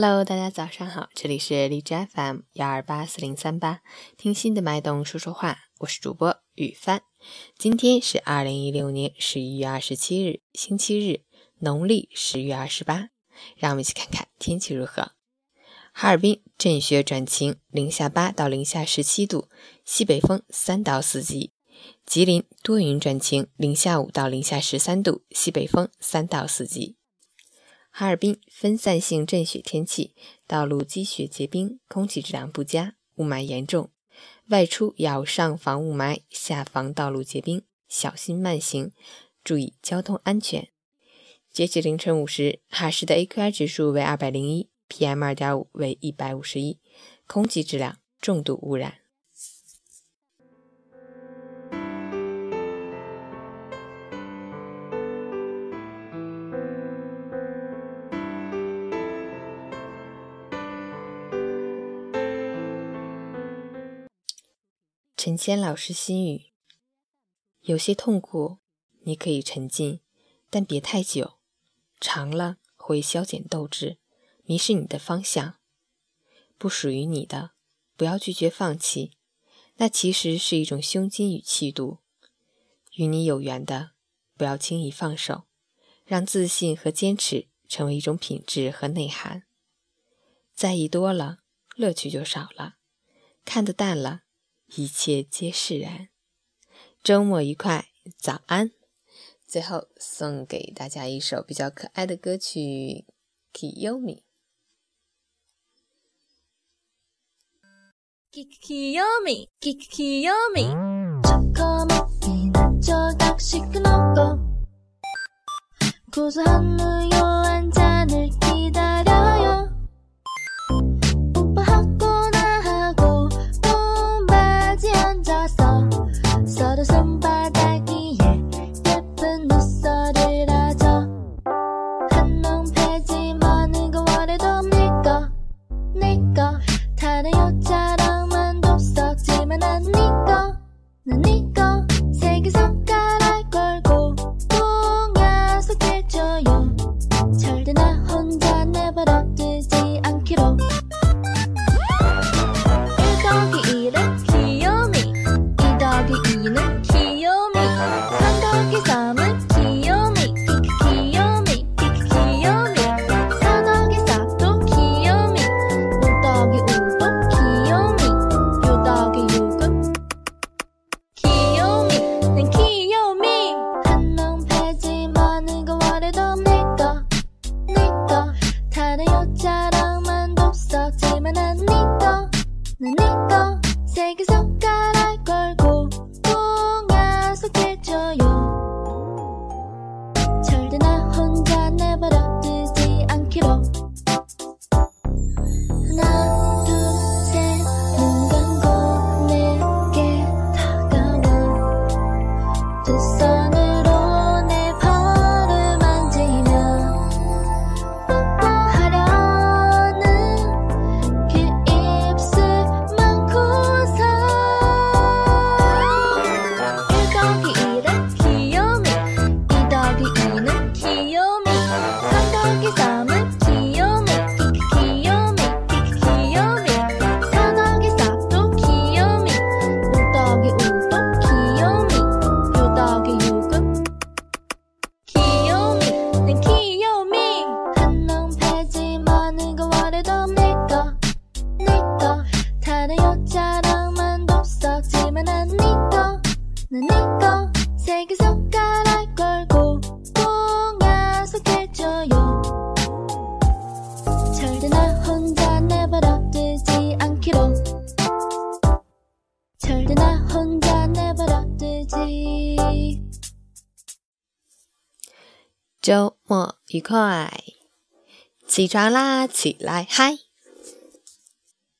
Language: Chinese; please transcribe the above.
Hello， 大家早上好，这里是荔枝 FM 1284038，听心的脉动说说话，我是主播雨帆。今天是2016年11月27日，星期日，农历10月28，让我们一起看看天气如何。哈尔滨阵雪转晴，零下8到零下17度，西北风3到4级。吉林多云转晴，零下5到零下13度，西北风3到4级。哈尔滨分散性阵雪天气，道路积雪结冰，空气质量不佳，雾霾严重，外出要上防雾霾，下防道路结冰，小心慢行，注意交通安全。截止凌晨5时，哈市的 AQI 指数为 201， PM2.5 为151，空气质量重度污染。陈谦老师心语：有些痛苦你可以沉浸，但别太久，长了会消减斗志，迷失你的方向。不属于你的不要拒绝放弃，那其实是一种胸襟与气度。与你有缘的不要轻易放手，让自信和坚持成为一种品质和内涵。在意多了乐趣就少了，看得淡了一切皆释然。周末愉快，早安。最后送给大家一首比较可爱的歌曲 Kiyomi。 Kiyomi Kiyomi チョコも気なちょがしくのこ고소한우유한잔을기다려요오빠하고나하고동바지얹어서서로손바닥위에예쁜웃소리라줘한놈패지마누가원해도네거다른여자랑만없었지만난네거난네거세계손가락걸고꼭 약속해줘요절대나혼자 내버려두지 않기로 세계손가락걸고꼭 약속해줘요 절대 나 혼자 내버려두지 않기로 하나 둘 셋 눈 감고 내게 다가와 두 손으로 내 팔을 만지며 뽀뽀하려는 그 입술 세계손가락걸고꼭 약속해줘요 절대 나 혼자 내버려두지 않기로 절대 나 혼자 내버려두지。周末愉快，起床啦，起来嗨！